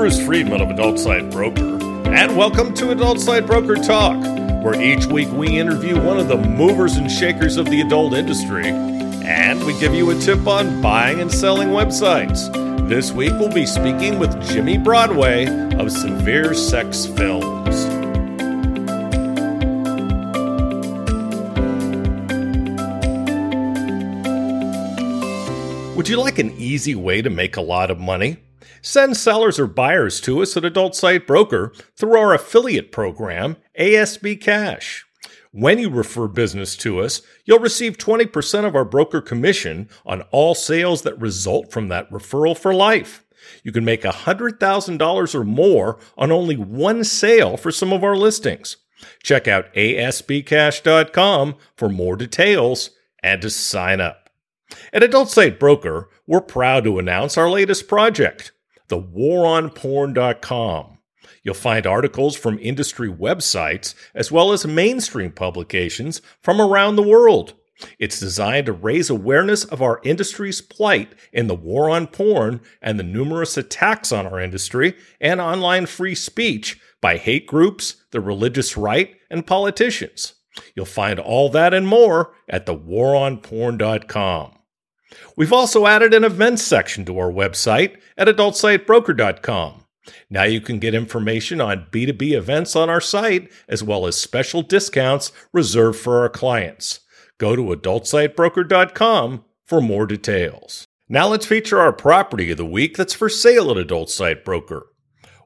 Chris Friedman of Adult Site Broker, and welcome to Adult Site Broker Talk, where each week we interview one of the movers and shakers of the adult industry, and we give you a tip on buying and selling websites. This week we'll be speaking with Jimmy Broadway of Severe Sex Films. Would you like an easy way to make a lot of money? Send sellers or buyers to us at Adult Site Broker through our affiliate program, ASB Cash. When you refer business to us, you'll receive 20% of our broker commission on all sales that result from that referral for life. You can make $100,000 or more on only one sale for some of our listings. Check out ASBCash.com for more details and to sign up. At Adult Site Broker, we're proud to announce our latest project, thewaronporn.com. You'll find articles from industry websites as well as mainstream publications from around the world. It's designed to raise awareness of our industry's plight in the war on porn and the numerous attacks on our industry and online free speech by hate groups, the religious right, and politicians. You'll find all that and more at thewaronporn.com. We've also added an events section to our website at AdultSiteBroker.com. Now you can get information on B2B events on our site, as well as special discounts reserved for our clients. Go to AdultSiteBroker.com for more details. Now let's feature our property of the week that's for sale at Adult Site Broker.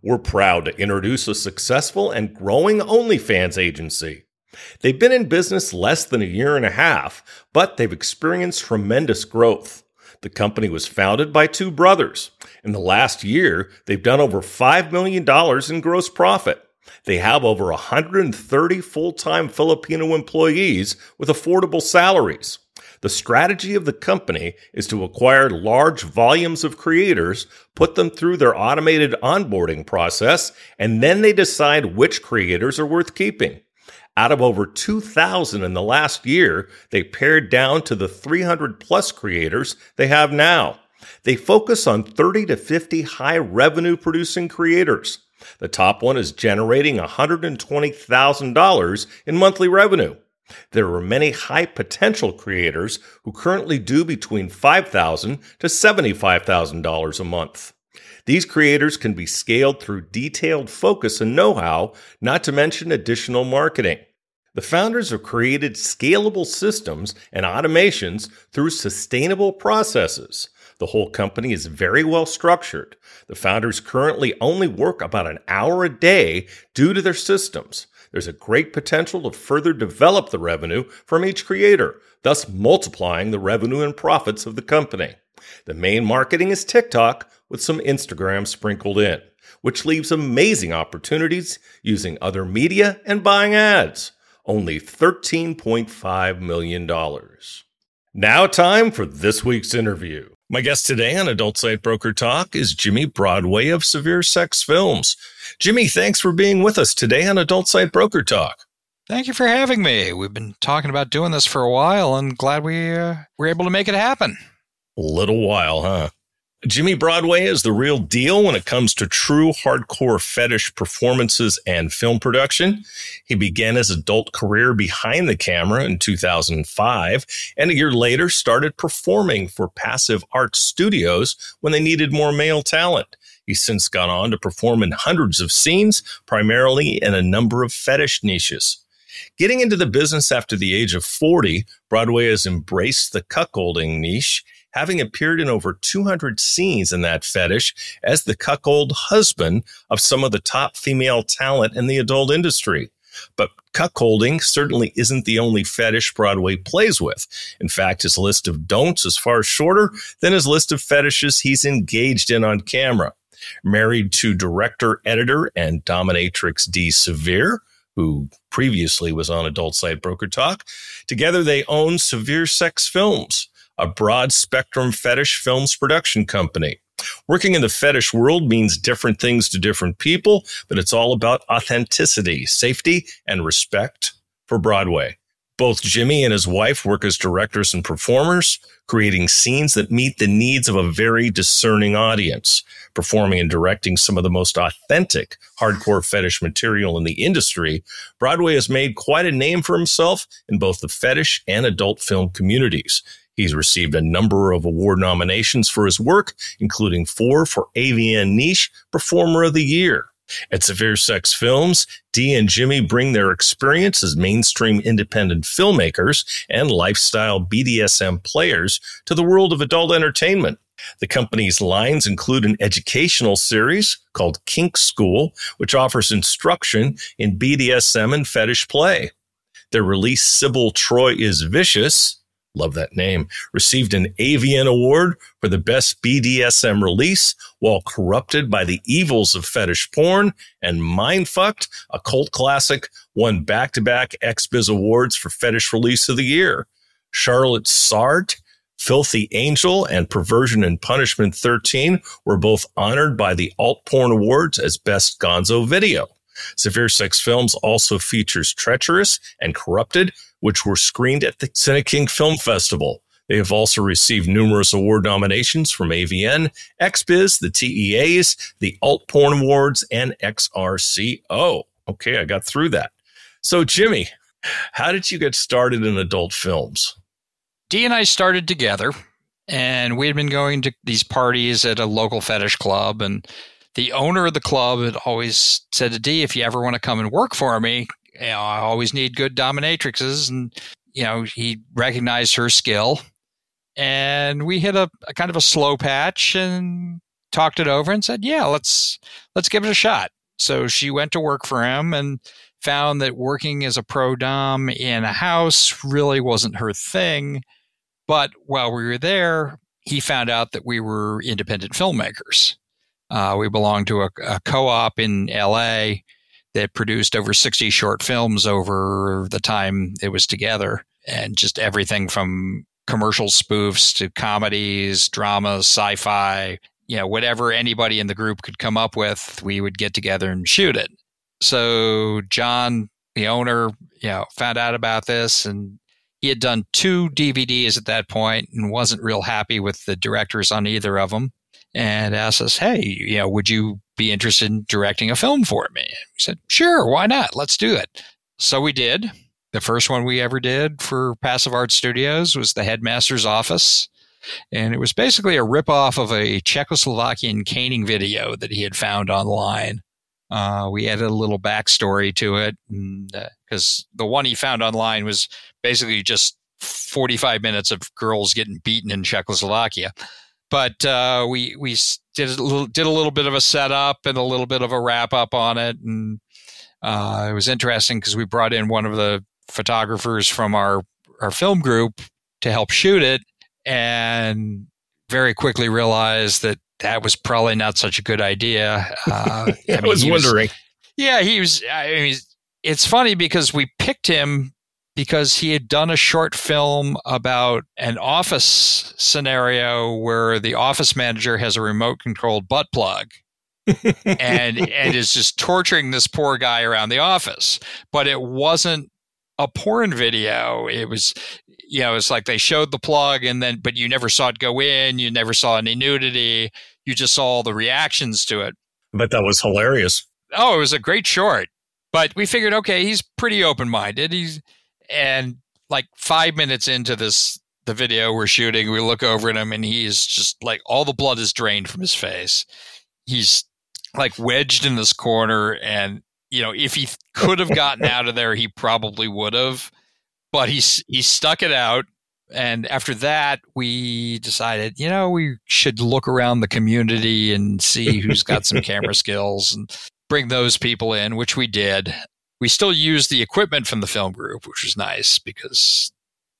We're proud to introduce a successful and growing OnlyFans agency. They've been in business less than a year and a half, but they've experienced tremendous growth. The company was founded by two brothers. In the last year, they've done over $5 million in gross profit. They have over 130 full-time Filipino employees with affordable salaries. The strategy of the company is to acquire large volumes of creators, put them through their automated onboarding process, and then they decide which creators are worth keeping. Out of over 2,000 in the last year, they pared down to the 300-plus creators they have now. They focus on 30 to 50 high-revenue-producing creators. The top one is generating $120,000 in monthly revenue. There are many high-potential creators who currently do between $5,000 to $75,000 a month. These creators can be scaled through detailed focus and know-how, not to mention additional marketing. The founders have created scalable systems and automations through sustainable processes. The whole company is very well structured. The founders currently only work about an hour a day due to their systems. There's a great potential to further develop the revenue from each creator, thus multiplying the revenue and profits of the company. The main marketing is TikTok, with some Instagram sprinkled in, which leaves amazing opportunities using other media and buying ads. Only $13.5 million. Now time for this week's interview. My guest today on Adult Site Broker Talk is Jimmy Broadway of Severe Sex Films. Jimmy, thanks for being with us today on Adult Site Broker Talk. Thank you for having me. We've been talking about doing this for a while and glad we were able to make it happen. A little while, huh? Jimmy Broadway is the real deal when it comes to true hardcore fetish performances and film production. He began his adult career behind the camera in 2005, and a year later started performing for Passive Arts Studios when they needed more male talent. He's since gone on to perform in hundreds of scenes, primarily in a number of fetish niches. Getting into the business after the age of 40, Broadway has embraced the cuckolding niche, having appeared in over 200 scenes in that fetish as the cuckold husband of some of the top female talent in the adult industry. But cuckolding certainly isn't the only fetish Broadway plays with. In fact, his list of don'ts is far shorter than his list of fetishes he's engaged in on camera. Married to director, editor, and dominatrix Dee Severe, who previously was on Adult Site Broker Talk, together they own Severe Sex Films, a broad-spectrum fetish films production company. Working in the fetish world means different things to different people, but it's all about authenticity, safety, and respect for Broadway. Both Jimmy and his wife work as directors and performers, creating scenes that meet the needs of a very discerning audience, performing and directing some of the most authentic hardcore fetish material in the industry. Broadway has made quite a name for himself in both the fetish and adult film communities. He's received a number of award nominations for his work, including 4 for AVN Niche Performer of the Year. At Severe Sex Films, Dee and Jimmy bring their experience as mainstream independent filmmakers and lifestyle BDSM players to the world of adult entertainment. The company's lines include an educational series called Kink School, which offers instruction in BDSM and fetish play. Their release, Cybill Troy is Vicious, love that name, received an AVN Award for the Best BDSM Release, while Corrupted by the Evils of Fetish Porn and MindFucked: A Cult Classic won back-to-back XBiz Awards for Fetish Release of the Year. Charlotte Sartre, Filthy Angel, and Perversion and Punishment 13 were both honored by the Alt Porn Awards as Best Gonzo Video. Severe Sex Films also features Treacherous and Corrupted, which were screened at the Cine King Film Festival. They have also received numerous award nominations from AVN, XBiz, the TEAs, the Alt Porn Awards, and XRCO. Okay, I got through that. So, Jimmy, how did you get started in adult films? Dee and I started together, and we had been going to these parties at a local fetish club, and the owner of the club had always said to Dee, if you ever want to come and work for me, you know, I always need good dominatrixes. And, you know, he recognized her skill. And we hit a kind of a slow patch and talked it over and said, yeah, let's give it a shot. So she went to work for him and found that working as a pro dom in a house really wasn't her thing. But while we were there, he found out that we were independent filmmakers. We belonged to a co-op in LA that produced over 60 short films over the time it was together, and just everything from commercial spoofs to comedies, dramas, sci-fi, you know, whatever anybody in the group could come up with, we would get together and shoot it. So John, the owner, you know, found out about this, and he had done 2 DVDs at that point and wasn't real happy with the directors on either of them, and asked us, hey, you know, would you be interested in directing a film for me? And we said, sure, why not? Let's do it. So we did. The first one we ever did for Passive Arts Studios was The Headmaster's Office. And it was basically a ripoff of a Czechoslovakian caning video that he had found online. We added a little backstory to it, because the one he found online was basically just 45 minutes of girls getting beaten in Czechoslovakia. But we did a little bit of a setup and a little bit of a wrap up on it, and it was interesting because we brought in one of the photographers from our film group to help shoot it, and very quickly realized that was probably not such a good idea. I was wondering. Yeah, he was. I mean, it's funny because we picked him because he had done a short film about an office scenario where the office manager has a remote-controlled butt plug and is just torturing this poor guy around the office. But it wasn't a porn video. It was, you know, it's like they showed the plug and then, but you never saw it go in. You never saw any nudity. You just saw all the reactions to it. But that was hilarious. Oh, it was a great short. But we figured, okay, he's pretty open-minded. And like 5 minutes into this, the video we're shooting, we look over at him and he's just like, all the blood is drained from his face. He's like wedged in this corner. And, you know, if he could have gotten out of there, he probably would have. But he stuck it out. And after that, we decided, you know, we should look around the community and see who's got some camera skills and bring those people in, which we did. We still used the equipment from the film group, which was nice because,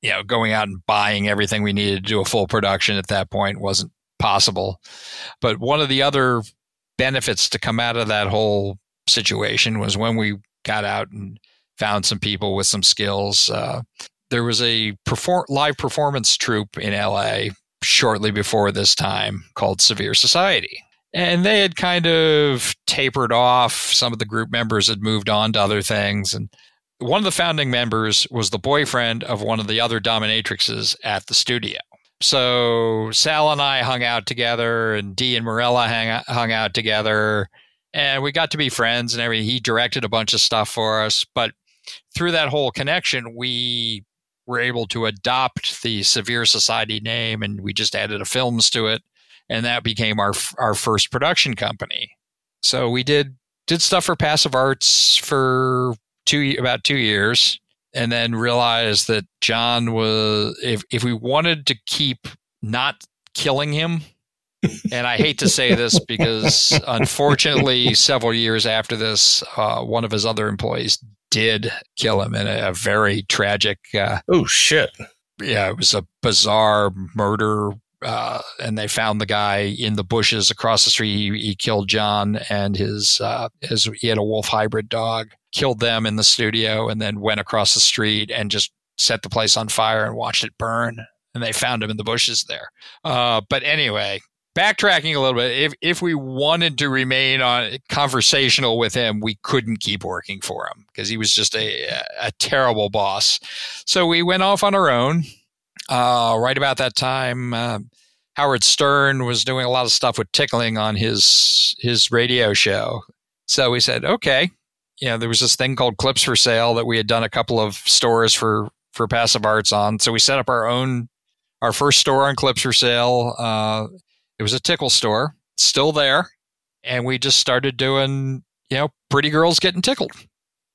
you know, going out and buying everything we needed to do a full production at that point wasn't possible. But one of the other benefits to come out of that whole situation was when we got out and found some people with some skills. There was a live performance troupe in LA shortly before this time called Severe Society. And they had kind of tapered off. Some of the group members had moved on to other things. And one of the founding members was the boyfriend of one of the other dominatrixes at the studio. So Sal and I hung out together, and Dee and Morella hung out together, and we got to be friends and everything. He directed a bunch of stuff for us, but through that whole connection, we were able to adopt the Severe Society name, and we just added a films to it, and that became our first production company. So we did stuff for Passive Arts for about 2 years, and then realized that John was, if we wanted to keep not killing him, and I hate to say this because unfortunately several years after this, one of his other employees did kill him in a very tragic... oh, shit. Yeah, it was a bizarre murder, and they found the guy in the bushes across the street. He killed John and his he had a wolf hybrid dog, killed them in the studio, and then went across the street and just set the place on fire and watched it burn. And they found him in the bushes there. But anyway, backtracking a little bit, if we wanted to remain on conversational with him, we couldn't keep working for him because he was just a terrible boss. So we went off on our own. Right about that time, Howard Stern was doing a lot of stuff with tickling on his radio show. So we said, okay, you know, there was this thing called Clips for Sale that we had done a couple of stores for Passive Arts on. So we set up our first store on Clips for Sale. It was a tickle store, still there, and we just started doing, you know, pretty girls getting tickled,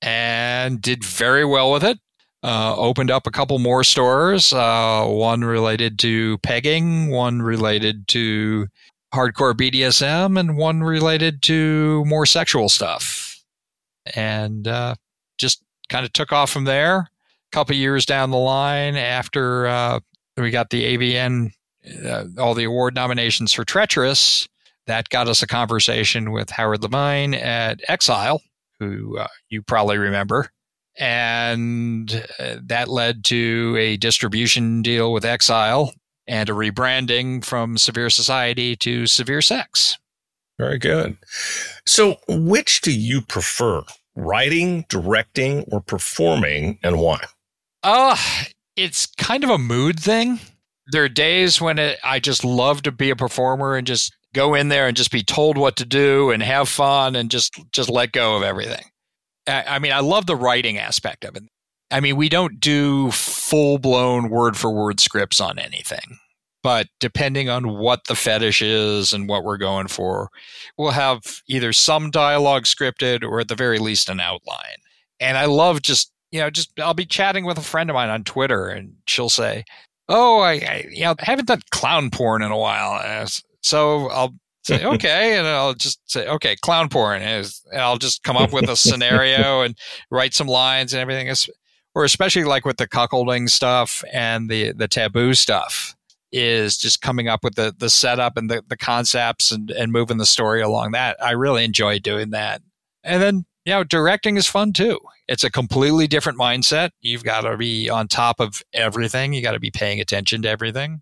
and did very well with it. Opened up a couple more stores, one related to pegging, one related to hardcore BDSM, and one related to more sexual stuff, and just kind of took off from there. A couple years down the line, after we got the AVN, all the award nominations for Treacherous, that got us a conversation with Howard Levine at Exile, who you probably remember. And that led to a distribution deal with Exile and a rebranding from Severe Society to Severe Sex. Very good. So which do you prefer, writing, directing, or performing, and why? It's kind of a mood thing. There are days when I just love to be a performer and just go in there and just be told what to do and have fun and just let go of everything. I mean, I love the writing aspect of it. I mean, we don't do full-blown word-for-word scripts on anything, but depending on what the fetish is and what we're going for, we'll have either some dialogue scripted or at the very least an outline. And I love just I'll be chatting with a friend of mine on Twitter, and she'll say, oh, I haven't done clown porn in a while. So I'll say, okay. And I'll just say, okay, clown porn. And I'll just come up with a scenario and write some lines and everything. Or especially like with the cuckolding stuff and the taboo stuff is just coming up with the setup and the concepts and moving the story along that. I really enjoy doing that. And then, you know, directing is fun too. It's a completely different mindset. You've got to be on top of everything. You got to be paying attention to everything.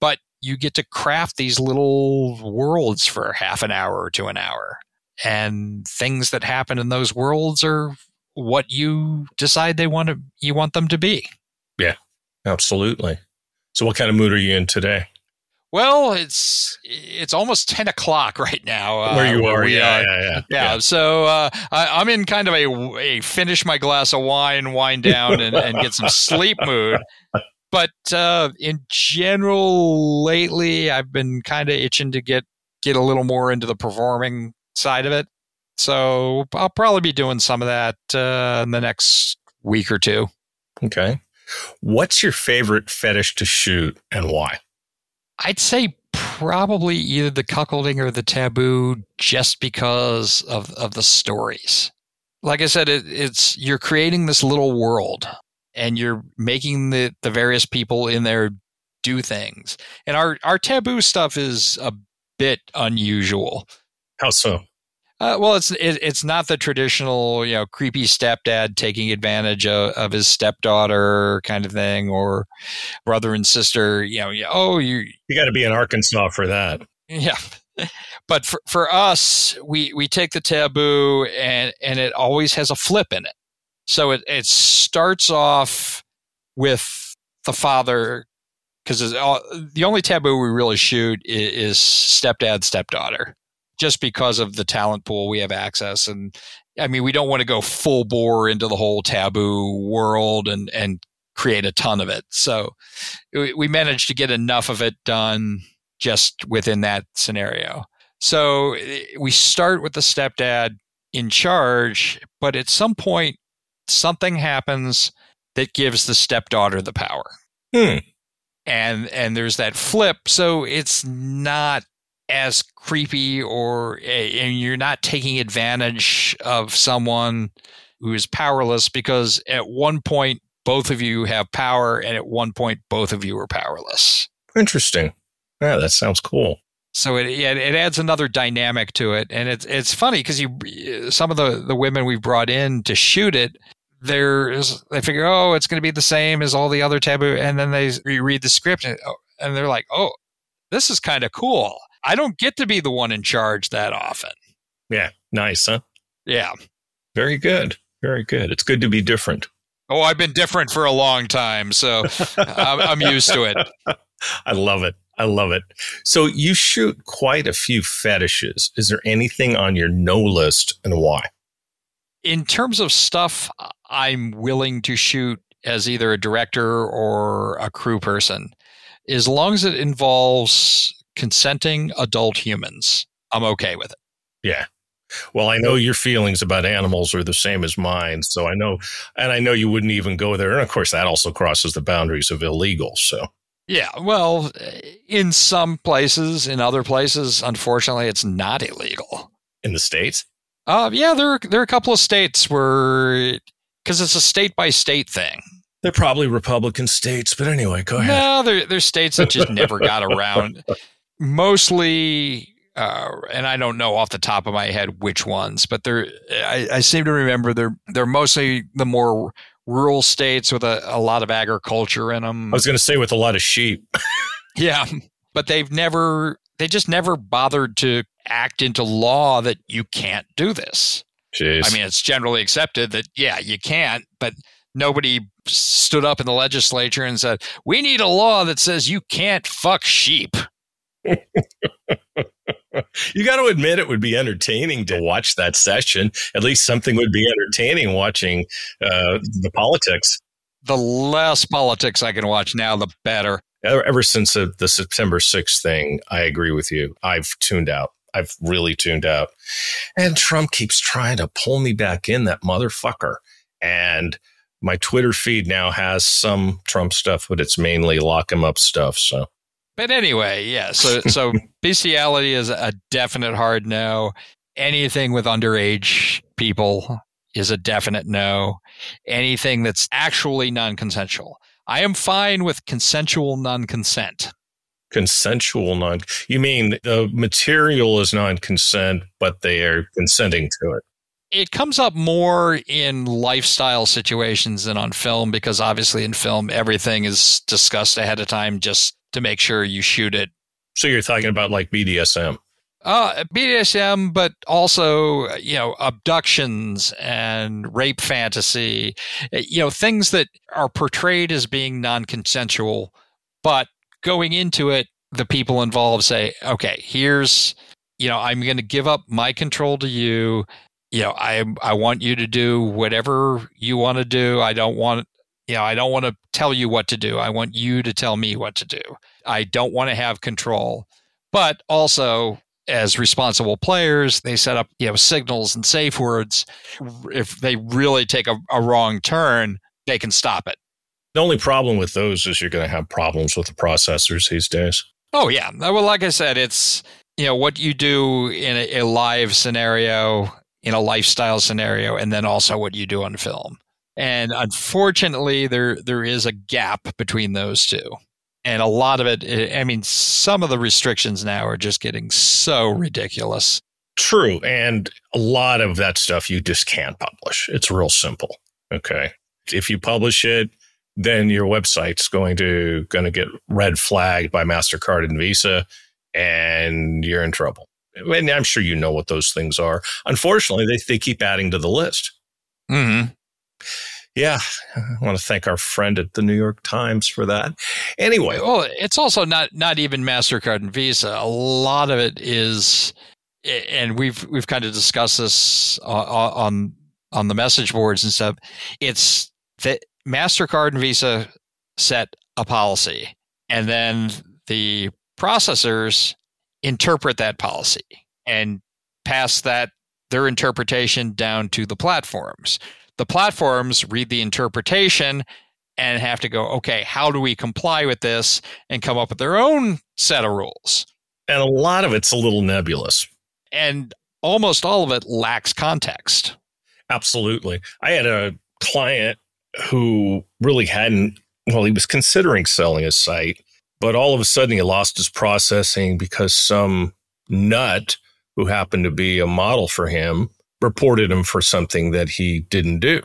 But you get to craft these little worlds for half an hour to an hour. And things that happen in those worlds are what you decide you want them to be. Yeah, absolutely. So what kind of mood are you in today? Well, it's almost 10 o'clock right now. Where we are. So I'm in kind of a finish my glass of wine, wind down, and get some sleep mood. But in general, lately, I've been kind of itching to get a little more into the performing side of it. So I'll probably be doing some of that in the next week or two. Okay. What's your favorite fetish to shoot and why? I'd say probably either the cuckolding or the taboo, just because of the stories. Like I said, it's you're creating this little world, and you're making the various people in there do things. And our taboo stuff is a bit unusual. How so? Well, it's not the traditional, you know, creepy stepdad taking advantage of his stepdaughter kind of thing, or brother and sister. You know, you got to be in Arkansas for that. Yeah, but for us, we take the taboo and it always has a flip in it. So it starts off with the father, because the only taboo we really shoot is stepdad, stepdaughter, just because of the talent pool we have access. And I mean, we don't want to go full bore into the whole taboo world and create a ton of it. So we managed to get enough of it done just within that scenario. So we start with the stepdad in charge, but at some point, something happens that gives the stepdaughter the power. Hmm. And there's that flip. So it's not as creepy, and you're not taking advantage of someone who is powerless, because at one point, both of you have power, and at one point, both of you are powerless. Interesting. Yeah, that sounds cool. So it adds another dynamic to it. And it's funny because some of the women we've brought in to shoot it, they figure, oh, it's going to be the same as all the other taboo. And then they reread the script and they're like, oh, this is kind of cool. I don't get to be the one in charge that often. Yeah. Nice, huh? Yeah. Very good. Very good. It's good to be different. Oh, I've been different for a long time, so I'm used to it. I love it. I love it. So you shoot quite a few fetishes. Is there anything on your no list, and why? In terms of stuff I'm willing to shoot as either a director or a crew person, as long as it involves consenting adult humans, I'm okay with it. Yeah. Well, I know your feelings about animals are the same as mine. So I know you wouldn't even go there. And of course, that also crosses the boundaries of illegal. So. Yeah, well, in some places, in other places, unfortunately, it's not illegal. In the states? Yeah, there are a couple of states where, because it's a state-by-state thing. They're probably Republican states, but anyway, go ahead. No, they're states that just never got around. Mostly, and I don't know off the top of my head which ones, but I seem to remember they're mostly the more rural states with a lot of agriculture in them. I was going to say with a lot of sheep. Yeah, but they just never bothered to act into law that you can't do this. Jeez. I mean, it's generally accepted that, yeah, you can't, but nobody stood up in the legislature and said, we need a law that says you can't fuck sheep. You got to admit, it would be entertaining to watch that session. At least something would be entertaining watching the politics. The less politics I can watch now, the better. Ever since the September 6th thing, I agree with you. I've tuned out. I've really tuned out. And Trump keeps trying to pull me back in, that motherfucker. And my Twitter feed now has some Trump stuff, but it's mainly lock him up stuff. So. But anyway, yeah, so bestiality is a definite hard no. Anything with underage people is a definite no. Anything that's actually non-consensual. I am fine with consensual non-consent. You mean the material is non-consent, but they are consenting to it? It comes up more in lifestyle situations than on film, because obviously in film, everything is discussed ahead of time just to make sure you shoot it. So you're talking about like BDSM? BDSM, but also, abductions and rape fantasy, things that are portrayed as being non-consensual, but going into it, the people involved say, okay, here's, I'm going to give up my control to you. I want you to do whatever you want to do. I don't want to tell you what to do. I want you to tell me what to do. I don't want to have control. But also, as responsible players, they set up, signals and safe words. If they really take a wrong turn, they can stop it. The only problem with those is you're going to have problems with the processors these days. Oh, yeah. Well, like I said, it's, what you do in a live scenario, in a lifestyle scenario, and then also what you do on film. And unfortunately, there is a gap between those two. And a lot of it, I mean, some of the restrictions now are just getting so ridiculous. True. And a lot of that stuff you just can't publish. It's real simple. Okay. If you publish it, then your website's going to get red flagged by MasterCard and Visa, and you're in trouble. And I'm sure you know what those things are. Unfortunately, they keep adding to the list. Mm-hmm. Yeah, I want to thank our friend at the New York Times for that. Anyway. Well, it's also not even MasterCard and Visa. A lot of it is, and we've kind of discussed this on the message boards and stuff. It's that MasterCard and Visa set a policy, and then the processors interpret that policy and pass their interpretation down to the platforms. The platforms read the interpretation and have to go, okay, how do we comply with this, and come up with their own set of rules. And a lot of it's a little nebulous. And almost all of it lacks context. Absolutely. I had a client who really he was considering selling his site, but all of a sudden he lost his processing because some nut who happened to be a model for him reported him for something that he didn't do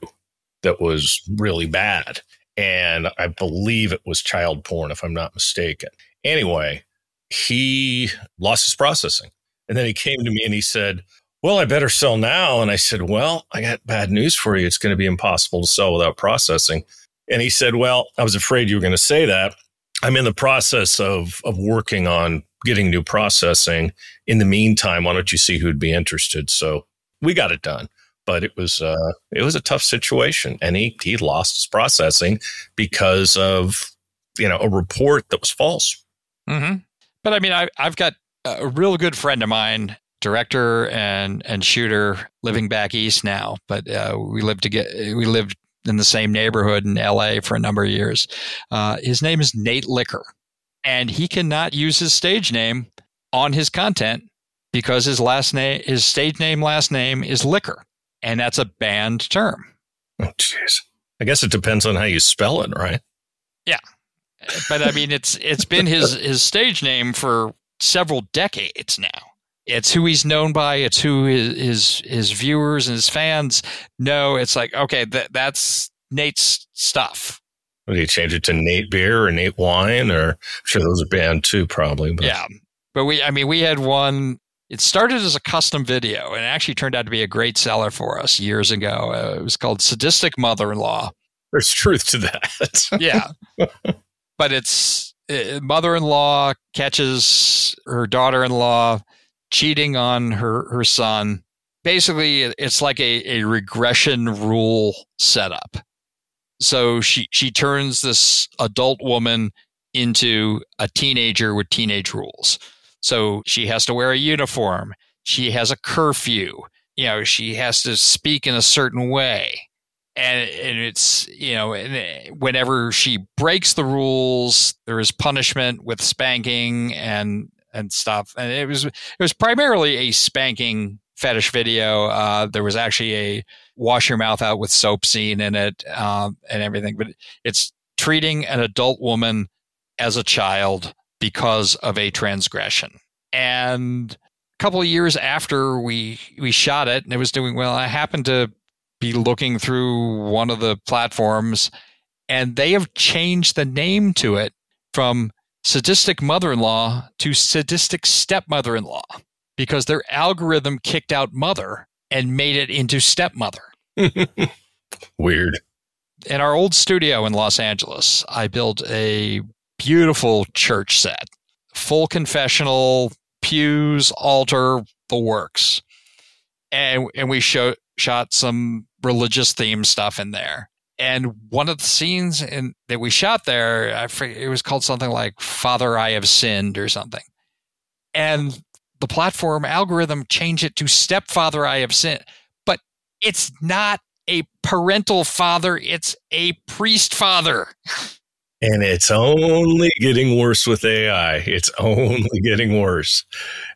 that was really bad. And I believe it was child porn, if I'm not mistaken. Anyway, he lost his processing. And then he came to me and he said, well, I better sell now. And I said, well, I got bad news for you. It's going to be impossible to sell without processing. And he said, well, I was afraid you were going to say that. I'm in the process of working on getting new processing. In the meantime, why don't you see who'd be interested? So we got it done, but it was a tough situation, and he lost his processing because of a report that was false. Mm-hmm. But I mean, I've got a real good friend of mine, director and shooter, living back east now, but we lived in the same neighborhood in L.A. for a number of years. His name is Nate Licker, and he cannot use his stage name on his content, because his stage name, last name is Licker, and that's a banned term. Oh, jeez. I guess it depends on how you spell it, right? Yeah, but I mean, it's been his stage name for several decades now. It's who he's known by. It's who his viewers and his fans know. It's like, okay, that's Nate's stuff. Well, do you change it to Nate Beer or Nate Wine? Or I'm sure those are banned too, probably. But. Yeah, but we had one. It started as a custom video and actually turned out to be a great seller for us years ago. It was called Sadistic Mother-in-Law. There's truth to that. Yeah. But it's mother-in-law catches her daughter-in-law cheating on her son. Basically, it's like a regression rule setup. So she turns this adult woman into a teenager with teenage rules. So she has to wear a uniform. She has a curfew. She has to speak in a certain way. And it's, whenever she breaks the rules, there is punishment with spanking and stuff. And it was primarily a spanking fetish video. There was actually a wash your mouth out with soap scene in it, and everything. But it's treating an adult woman as a child because of a transgression. And a couple of years after we shot it and it was doing well, I happened to be looking through one of the platforms, and they have changed the name to it from Sadistic Mother-in-Law to Sadistic Stepmother-in-Law, because their algorithm kicked out mother and made it into stepmother. Weird. In our old studio in Los Angeles, I built a beautiful church set, full confessional, pews, altar, the works. And we shot some religious theme stuff in there. And one of the scenes that we shot there, I forget, it was called something like Father, I Have Sinned or something. And the platform algorithm changed it to Stepfather, I Have Sinned. But it's not a parental father, it's a priest father. And it's only getting worse with AI. It's only getting worse.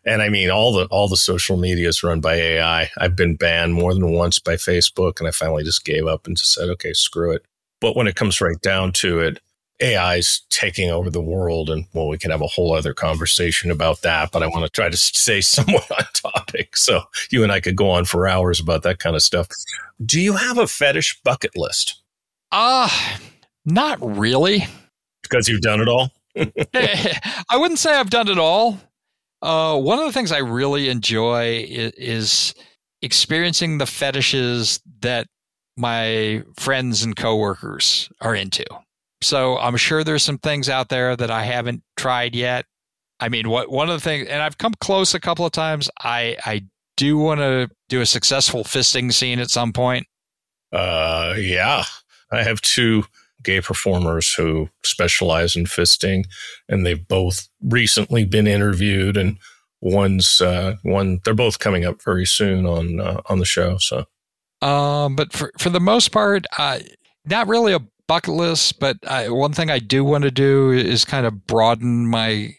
And I mean, all the social media is run by AI. I've been banned more than once by Facebook, and I finally just gave up and just said, okay, screw it. But when it comes right down to it, AI's taking over the world. And well, we can have a whole other conversation about that, but I want to try to stay somewhat on topic. So you and I could go on for hours about that kind of stuff. Do you have a fetish bucket list? Not really. Because you've done it all? I wouldn't say I've done it all. One of the things I really enjoy is experiencing the fetishes that my friends and coworkers are into. So I'm sure there's some things out there that I haven't tried yet. I mean, one of the things, and I've come close a couple of times. I do want to do a successful fisting scene at some point. Yeah. I have two gay performers who specialize in fisting, and they've both recently been interviewed, and one's they're both coming up very soon on the show. So, but for the most part, not really a bucket list, but one thing I do want to do is kind of broaden my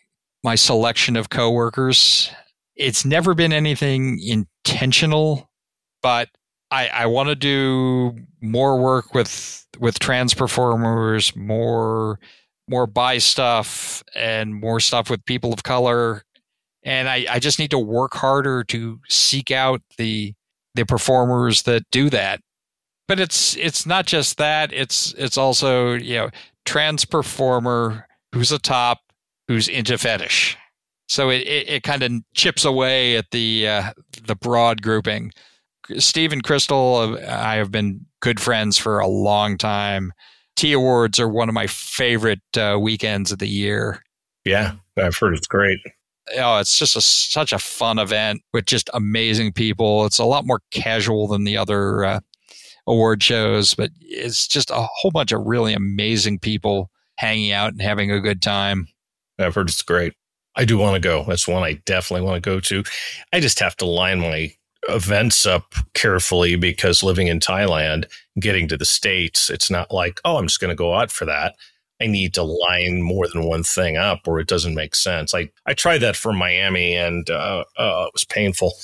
selection of coworkers. It's never been anything intentional, but I want to do more work with trans performers, more bi stuff, and more stuff with people of color. And I just need to work harder to seek out the performers that do that. But it's not just that. It's also, you know, trans performer who's a top, who's into fetish. So it kind of chips away at the broad grouping. Steve and Crystal, I have been good friends for a long time. Tea Awards are one of my favorite weekends of the year. Yeah, I've heard it's great. Oh, it's just such a fun event with just amazing people. It's a lot more casual than the other award shows, but it's just a whole bunch of really amazing people hanging out and having a good time. I've heard it's great. I do want to go. That's one I definitely want to go to. I just have to line my events up carefully, because living in Thailand, getting to the States, it's not like, oh, I'm just going to go out for that. I need to line more than one thing up or it doesn't make sense. I tried that for Miami, and it was painful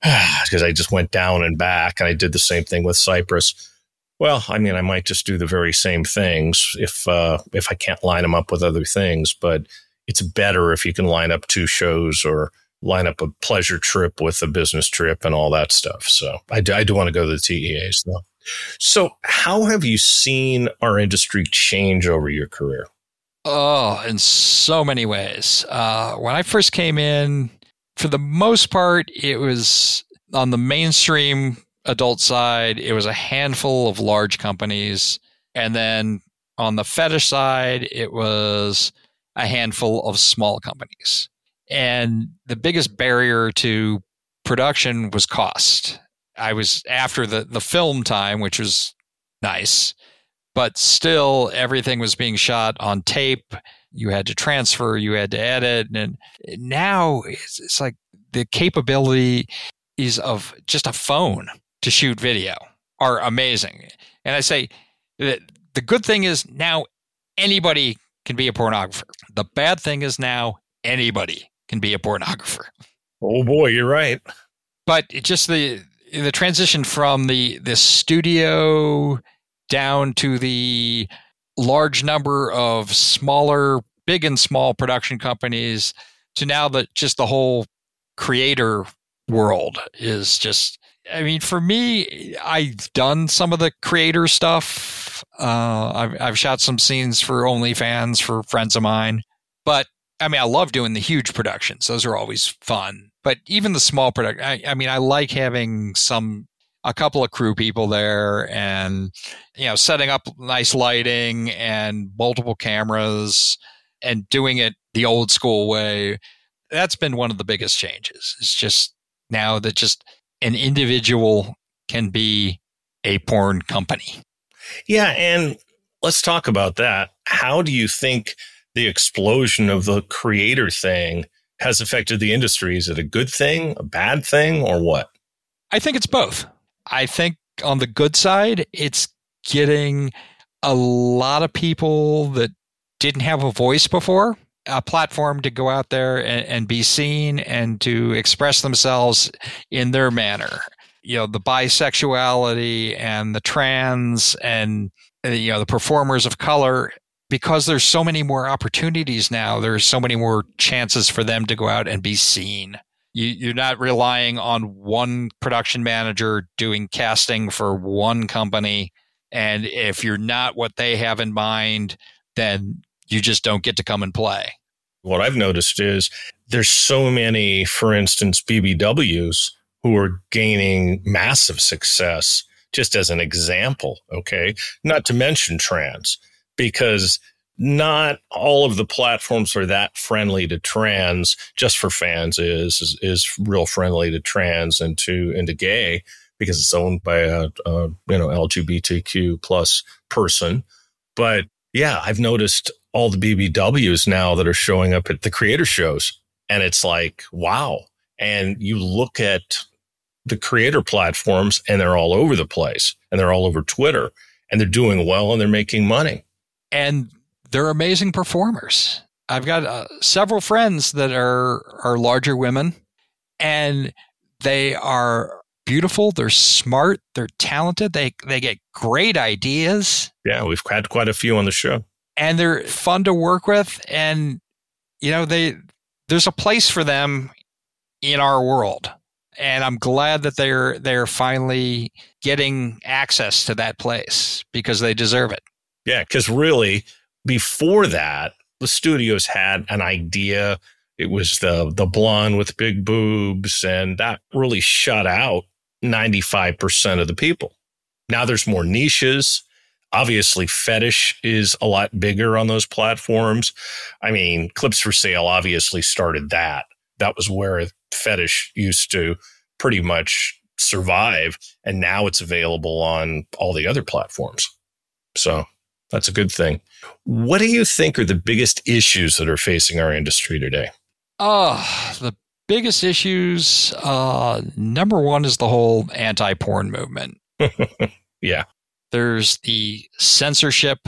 because I just went down and back, and I did the same thing with Cyprus. Well, I mean, I might just do the very same things if I can't line them up with other things, but it's better if you can line up two shows or line up a pleasure trip with a business trip and all that stuff. So I do want to go to the TEAs though. So how have you seen our industry change over your career? Oh, in so many ways. When I first came in, for the most part, it was on the mainstream adult side. It was a handful of large companies. And then on the fetish side, it was a handful of small companies. And the biggest barrier to production was cost. I was after the film time, which was nice, but still everything was being shot on tape. You had to transfer, you had to edit. And now it's like the capability is of just a phone to shoot video are amazing. And I say that the good thing is now anybody can be a pornographer. The bad thing is now anybody can be a pornographer. Oh boy, you're right. But it just the transition from the studio down to the large number of smaller, big and small production companies to now that just the whole creator world is just, I mean, for me, I've done some of the creator stuff. I've shot some scenes for OnlyFans for friends of mine, but I mean, I love doing the huge productions. Those are always fun. But even the small production, I mean, I like having a couple of crew people there and, you know, setting up nice lighting and multiple cameras and doing it the old school way. That's been one of the biggest changes. It's just now that just an individual can be a porn company. Yeah. And let's talk about that. How do you think the explosion of the creator thing has affected the industry? Is it a good thing, a bad thing, or what? I think it's both. I think on the good side, it's getting a lot of people that didn't have a voice before, a platform to go out there and be seen and to express themselves in their manner. You know, the bisexuality and the trans and, you know, the performers of color. Because there's so many more opportunities now, there's so many more chances for them to go out and be seen. You're not relying on one production manager doing casting for one company. And if you're not what they have in mind, then you just don't get to come and play. What I've noticed is there's so many, for instance, BBWs who are gaining massive success just as an example, okay? Not to mention trans, because not all of the platforms are that friendly to trans. Just for Fans is real friendly to trans and to gay, because it's owned by a LGBTQ plus person. But yeah, I've noticed all the BBWs now that are showing up at the creator shows, and it's like, wow. And you look at the creator platforms and they're all over the place, and they're all over Twitter, and they're doing well and they're making money. And they're amazing performers. I've got several friends that are larger women, and they are beautiful. They're smart. They're talented. They get great ideas. Yeah, we've had quite a few on the show. And they're fun to work with. And, there's a place for them in our world. And I'm glad that they're finally getting access to that place, because they deserve it. Yeah, because really, before that, the studios had an idea. It was the blonde with big boobs, and that really shut out 95% of the people. Now there's more niches. Obviously, fetish is a lot bigger on those platforms. I mean, Clips for Sale obviously started that. That was where fetish used to pretty much survive, and now it's available on all the other platforms. So that's a good thing. What do you think are the biggest issues that are facing our industry today? The biggest issues, number one is the whole anti-porn movement. Yeah. There's the censorship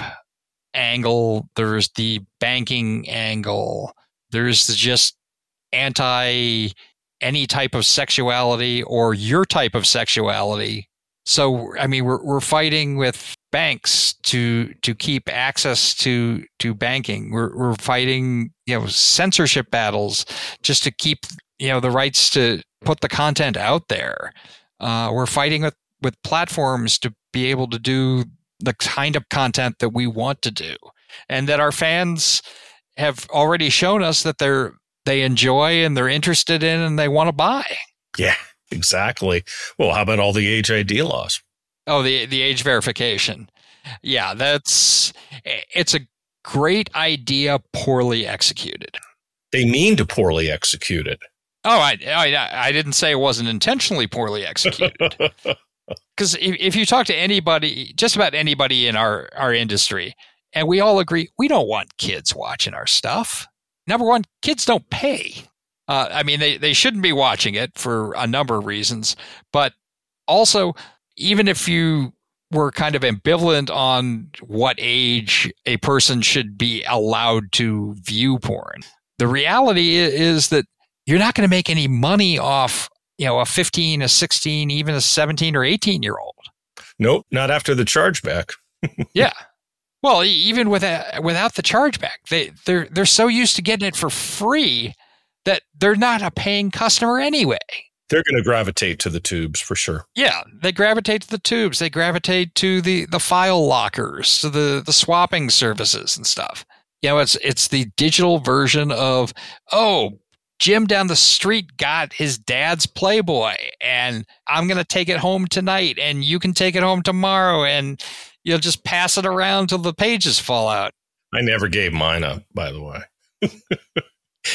angle. There's the banking angle. There's just any type of sexuality or your type of sexuality. So, I mean, we're fighting with banks to keep access to banking. We're fighting, censorship battles just to keep, the rights to put the content out there. We're fighting with platforms to be able to do the kind of content that we want to do, and that our fans have already shown us that they enjoy and they're interested in and they want to buy. Yeah, exactly. Well, how about all the age ID laws? Oh, the age verification. Yeah, it's a great idea, poorly executed. They mean to poorly execute it. Oh, I didn't say it wasn't intentionally poorly executed. Because if you talk to anybody, just about anybody in our industry, and we all agree, we don't want kids watching our stuff. Number one, kids don't pay. They shouldn't be watching it for a number of reasons. But also, even if you were kind of ambivalent on what age a person should be allowed to view porn, the reality is that you're not going to make any money off a 15, a 16, even a 17 or 18-year-old. Nope, not after the chargeback. Yeah. Well, even without the chargeback, they're so used to getting it for free that they're not a paying customer anyway. They're going to gravitate to the tubes for sure. Yeah, they gravitate to the tubes. They gravitate to the file lockers, to the swapping services and stuff. It's the digital version of, Jim down the street got his dad's Playboy, and I'm going to take it home tonight, and you can take it home tomorrow, and you'll just pass it around till the pages fall out. I never gave mine up, by the way.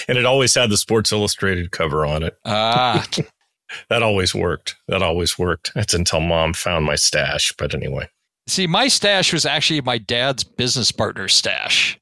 And it always had the Sports Illustrated cover on it. Ah. That always worked. That's until Mom found my stash, but anyway. See, my stash was actually my dad's business partner's stash.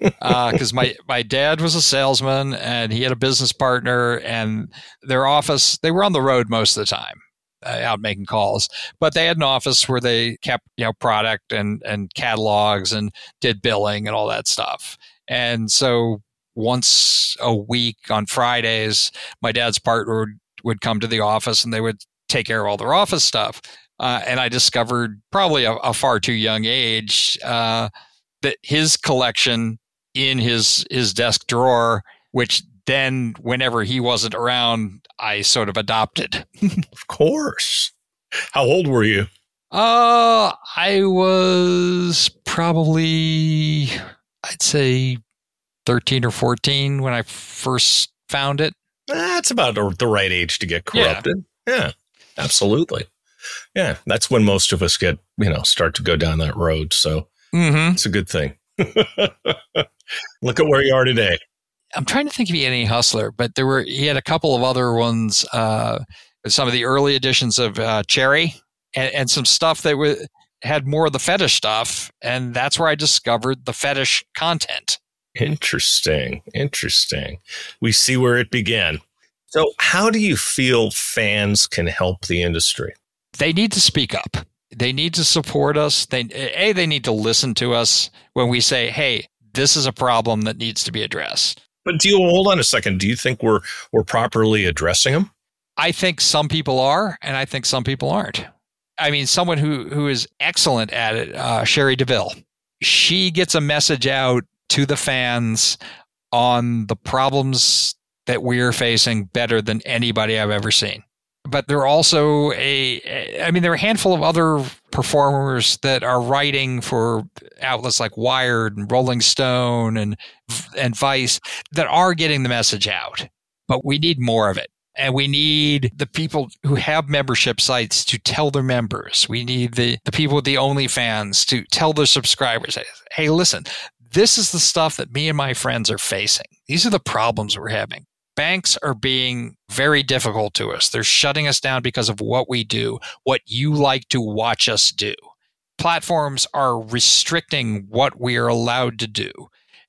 Because my dad was a salesman, and he had a business partner, and their office, they were on the road most of the time, out making calls, but they had an office where they kept product and catalogs and did billing and all that stuff. And so once a week on Fridays, my dad's partner would come to the office, and they would take care of all their office stuff. And I discovered, probably a far too young age, that his collection in his desk drawer, which then whenever he wasn't around, I sort of adopted. Of course. How old were you? I was probably, I'd say 13 or 14 when I first found it. That's about the right age to get corrupted. Yeah, absolutely. yeah, that's when most of us get, start to go down that road. So it's a good thing. Look at where you are today. I'm trying to think if he had any hustler, but he had a couple of other ones, some of the early editions of Cherry and some stuff that had more of the fetish stuff. And that's where I discovered the fetish content. Interesting. We see where it began. So how do you feel fans can help the industry? They need to speak up. They need to support us. They need to listen to us when we say, hey, this is a problem that needs to be addressed. But hold on a second. Do you think we're properly addressing them? I think some people are, and I think some people aren't. I mean, someone who is excellent at it, Sherry DeVille, she gets a message out to the fans on the problems that we're facing better than anybody I've ever seen. But there are also there are a handful of other performers that are writing for outlets like Wired and Rolling Stone and Vice that are getting the message out. But we need more of it. And we need the people who have membership sites to tell their members. We need the people with the OnlyFans to tell their subscribers, hey, listen, this is the stuff that me and my friends are facing. These are the problems we're having. Banks are being very difficult to us. They're shutting us down because of what we do, what you like to watch us do. Platforms are restricting what we are allowed to do.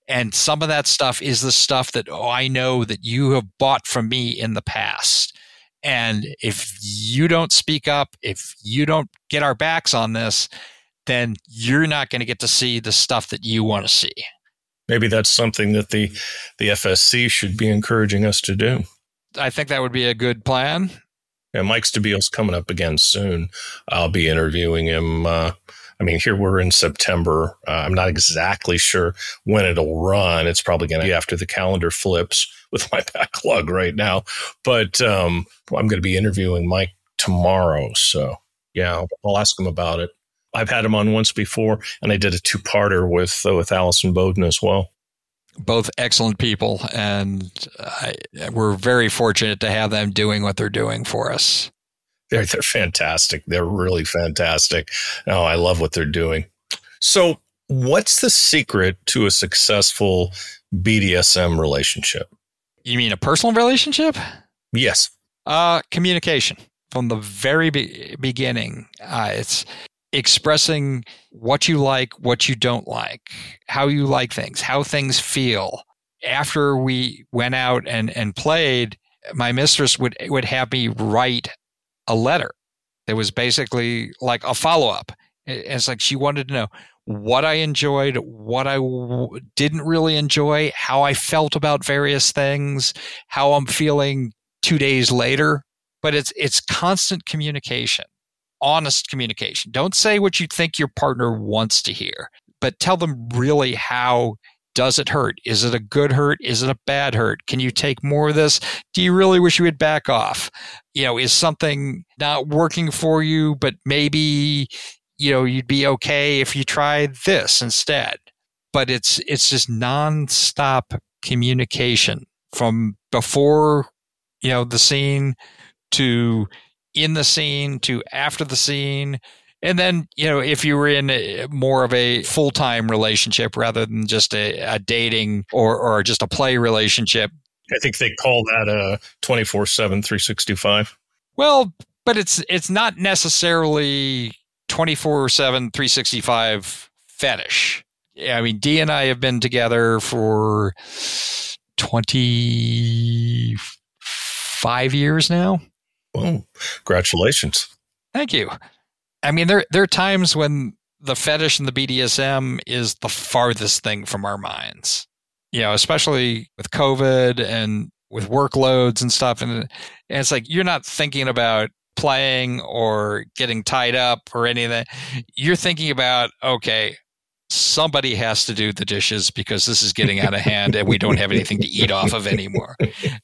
And some of that stuff is the stuff that I know that you have bought from me in the past. And if you don't speak up, if you don't get our backs on this, then you're not going to get to see the stuff that you want to see. Maybe that's something that the FSC should be encouraging us to do. I think that would be a good plan. And Mike Stabile coming up again soon. I'll be interviewing him. Here we're in September. I'm not exactly sure when it'll run. It's probably going to be after the calendar flips with my backlog right now. But I'm going to be interviewing Mike tomorrow. So, I'll ask him about it. I've had him on once before, and I did a two-parter with Allison Bowden as well. Both excellent people, and we're very fortunate to have them doing what they're doing for us. They're fantastic. They're really fantastic. Oh, I love what they're doing. So what's the secret to a successful BDSM relationship? You mean a personal relationship? Yes. Communication. From the very beginning, it's expressing what you like, what you don't like, how you like things, how things feel. After we went out and played, my mistress would have me write a letter that was basically like a follow-up. It's like she wanted to know what I enjoyed, what I didn't really enjoy, how I felt about various things, how I'm feeling 2 days later. But it's constant communication. Honest communication. Don't say what you think your partner wants to hear, but tell them really how does it hurt? Is it a good hurt? Is it a bad hurt? Can you take more of this? Do you really wish you would back off? Is something not working for you, but maybe, you'd be okay if you tried this instead. But it's just nonstop communication from before, the scene to in the scene to after the scene. And then, if you were in more of a full-time relationship rather than just a dating or just a play relationship. I think they call that a 24/7, 365. Well, but it's not necessarily 24/7, 365 fetish. I mean, Dee and I have been together for 25 years now. Well, congratulations. Thank you. I mean, there are times when the fetish and the BDSM is the farthest thing from our minds, especially with COVID and with workloads and stuff. And it's like, you're not thinking about playing or getting tied up or any of that. You're thinking about, okay, somebody has to do the dishes because this is getting out of hand and we don't have anything to eat off of anymore.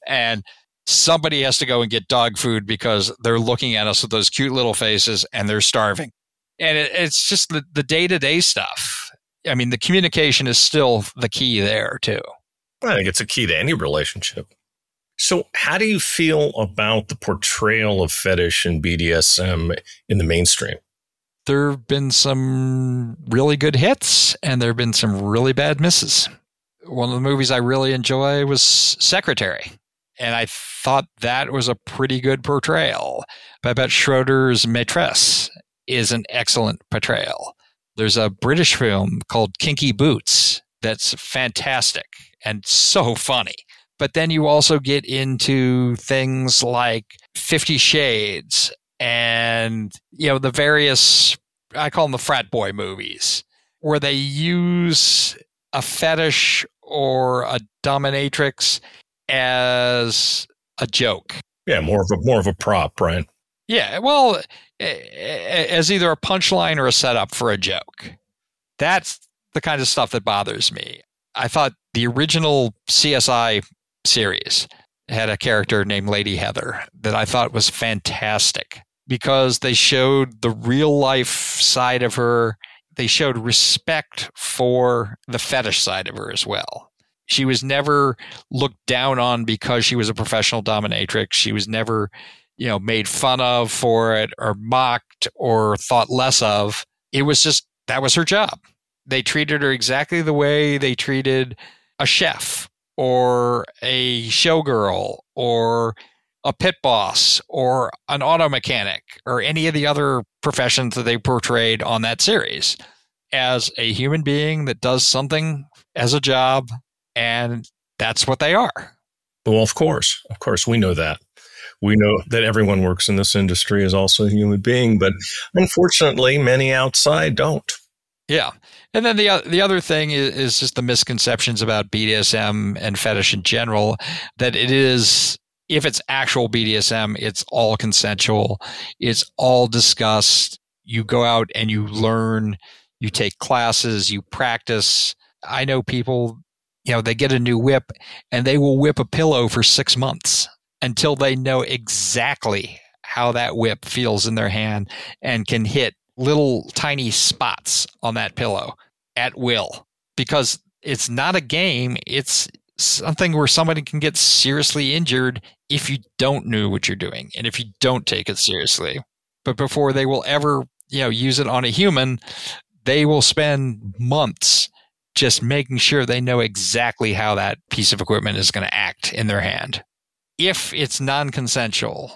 And somebody has to go and get dog food because they're looking at us with those cute little faces and they're starving. And it's just the day-to-day stuff. I mean, the communication is still the key there, too. I think it's a key to any relationship. So how do you feel about the portrayal of fetish and BDSM in the mainstream? There have been some really good hits and there have been some really bad misses. One of the movies I really enjoy was Secretary. And I thought that was a pretty good portrayal. Babette Schroeder's Maîtresse is an excellent portrayal. There's a British film called Kinky Boots that's fantastic and so funny. But then you also get into things like 50 Shades and, you know, the various, I call them the frat boy movies, where they use a fetish or a dominatrix as a joke. Yeah, more of a prop, right? Yeah, well, as either a punchline or a setup for a joke. That's the kind of stuff that bothers me. I thought the original CSI series had a character named Lady Heather that I thought was fantastic because they showed the real life side of her. They showed respect for the fetish side of her as well. She was never looked down on because she was a professional dominatrix. She was never, made fun of for it or mocked or thought less of. It was just, that was her job. They treated her exactly the way they treated a chef or a showgirl or a pit boss or an auto mechanic or any of the other professions that they portrayed on that series as a human being that does something as a job. And that's what they are. Well, of course, we know that. We know that everyone works in this industry is also a human being, but unfortunately, many outside don't. Yeah. And then the other thing is just the misconceptions about BDSM and fetish in general, that it is, if it's actual BDSM, it's all consensual. It's all discussed. You go out and you learn, you take classes, you practice. I know people, they get a new whip and they will whip a pillow for 6 months until they know exactly how that whip feels in their hand and can hit little tiny spots on that pillow at will, because it's not a game. It's something where somebody can get seriously injured if you don't know what you're doing and if you don't take it seriously. But before they will ever, use it on a human, they will spend months just making sure they know exactly how that piece of equipment is going to act in their hand. If it's non-consensual,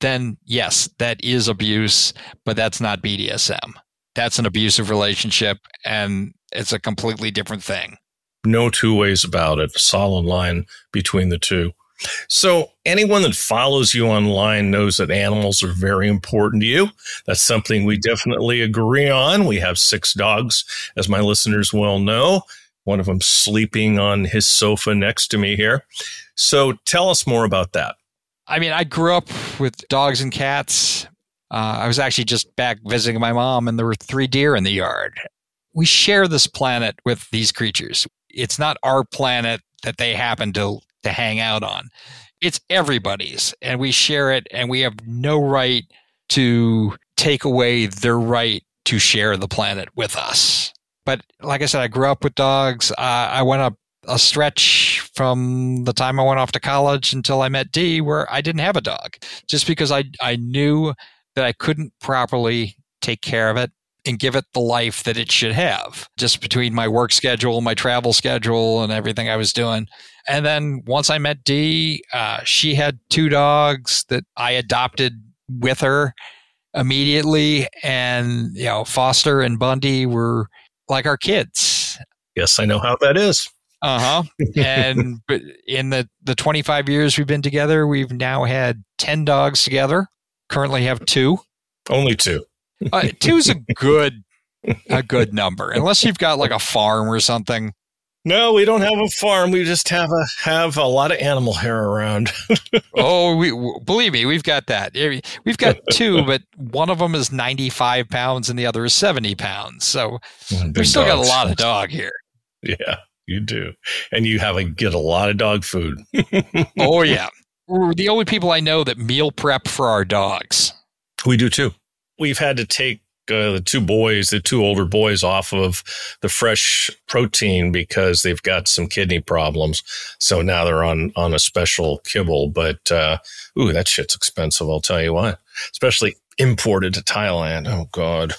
then yes, that is abuse, but that's not BDSM. That's an abusive relationship, and it's a completely different thing. No two ways about it. Solid line between the two. So anyone that follows you online knows that animals are very important to you. That's something we definitely agree on. We have 6 dogs, as my listeners well know. One of them sleeping on his sofa next to me here. So tell us more about that. I mean, I grew up with dogs and cats. I was actually just back visiting my mom, and there were 3 deer in the yard. We share this planet with these creatures. It's not our planet that they happen to hang out on. It's everybody's, and we share it, and we have no right to take away their right to share the planet with us. But like I said, I grew up with dogs. I went up a stretch from the time I went off to college until I met Dee where I didn't have a dog, just because I knew that I couldn't properly take care of it and give it the life that it should have, just between my work schedule, my travel schedule, and everything I was doing. And then once I met Dee, she had 2 dogs that I adopted with her immediately. And, Foster and Bundy were like our kids. Yes, I know how that is. And in the 25 years we've been together, we've now had 10 dogs together. Currently have 2. Only 2. 2 is a good number, unless you've got like a farm or something. No, we don't have a farm. We just have a lot of animal hair around. Believe me, we've got that. We've got 2, but one of them is 95 pounds and the other is 70 pounds. So we still got a lot of dog here. Yeah, you do. And you get a lot of dog food. Oh, yeah. We're the only people I know that meal prep for our dogs. We do, too. We've had to take the two older boys off of the fresh protein because they've got some kidney problems. So now they're on a special kibble. But, ooh, that shit's expensive. I'll tell you what, especially imported to Thailand. Oh, God.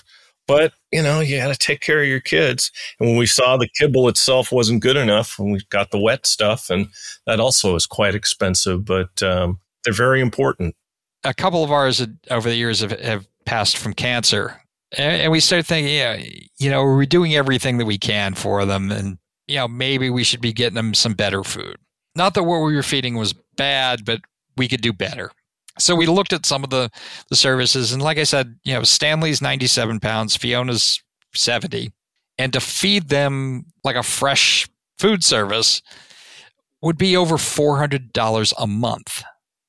But, you know, you got to take care of your kids. And when we saw the kibble itself wasn't good enough, and we got the wet stuff, and that also is quite expensive, but they're very important. A couple of ours over the years have passed from cancer. And we start thinking, yeah, you know, we're doing everything that we can for them. And, you know, maybe we should be getting them some better food. Not that what we were feeding was bad, but we could do better. So we looked at some of the services, and like I said, you know, Stanley's 97 pounds, Fiona's 70, and to feed them like a fresh food service would be over $400 a month.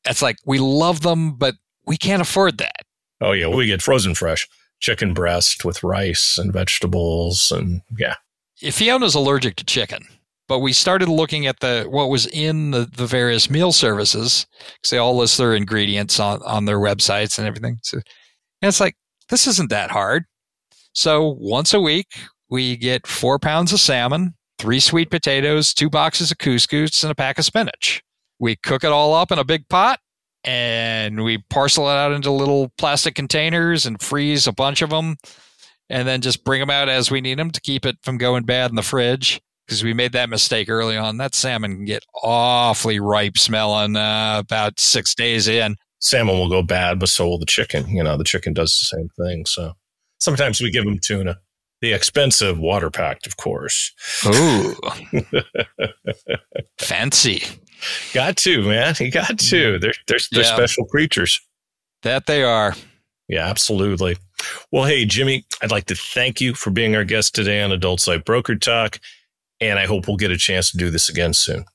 It's like, we love them, but we can't afford that. Oh yeah, we get frozen fresh chicken breast with rice and vegetables, and yeah. Fiona's allergic to chicken. But we started looking at what was in the various meal services, because they all list their ingredients on their websites and everything. So, and it's like, this isn't that hard. So once a week, we get 4 pounds of salmon, 3 sweet potatoes, 2 boxes of couscous, and a pack of spinach. We cook it all up in a big pot, and we parcel it out into little plastic containers and freeze a bunch of them, and then just bring them out as we need them to keep it from going bad in the fridge. Because we made that mistake early on. That salmon can get awfully ripe smelling about 6 days in. Salmon will go bad, but so will the chicken. You know, the chicken does the same thing. So sometimes we give them tuna. The expensive water packed, of course. Ooh. Fancy. Got to, man. You got to. They're special creatures. That they are. Yeah, absolutely. Well, hey, Jimmy, I'd like to thank you for being our guest today on Adult Site Broker Talk. And I hope we'll get a chance to do this again soon.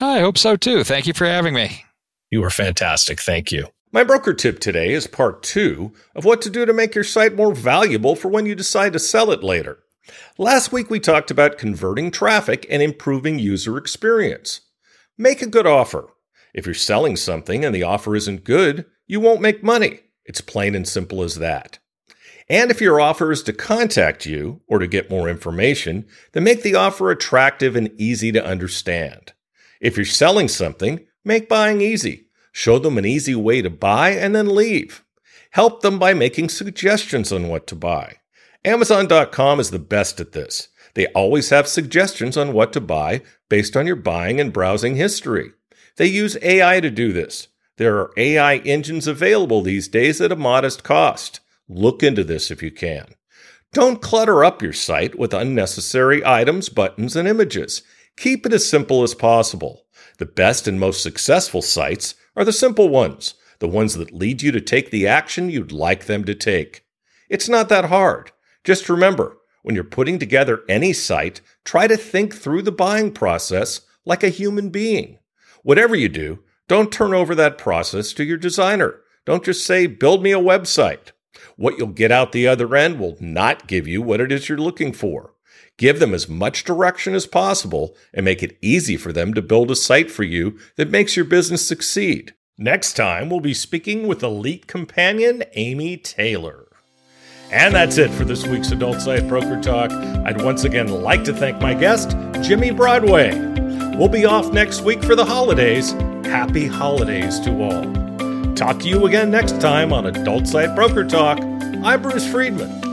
I hope so, too. Thank you for having me. You were fantastic. Thank you. My broker tip today is part 2 of what to do to make your site more valuable for when you decide to sell it later. Last week, we talked about converting traffic and improving user experience. Make a good offer. If you're selling something and the offer isn't good, you won't make money. It's plain and simple as that. And if your offer is to contact you or to get more information, then make the offer attractive and easy to understand. If you're selling something, make buying easy. Show them an easy way to buy and then leave. Help them by making suggestions on what to buy. Amazon.com is the best at this. They always have suggestions on what to buy based on your buying and browsing history. They use AI to do this. There are AI engines available these days at a modest cost. Look into this if you can. Don't clutter up your site with unnecessary items, buttons, and images. Keep it as simple as possible. The best and most successful sites are the simple ones, the ones that lead you to take the action you'd like them to take. It's not that hard. Just remember, when you're putting together any site, try to think through the buying process like a human being. Whatever you do, don't turn over that process to your designer. Don't just say, "Build me a website." What you'll get out the other end will not give you what it is you're looking for. Give them as much direction as possible and make it easy for them to build a site for you that makes your business succeed. Next time, we'll be speaking with elite companion Amy Taylor. And that's it for this week's Adult Site Broker Talk. I'd once again like to thank my guest, Jimmy Broadway. We'll be off next week for the holidays. Happy holidays to all. Talk to you again next time on Adult Site Broker Talk. I'm Bruce Friedman.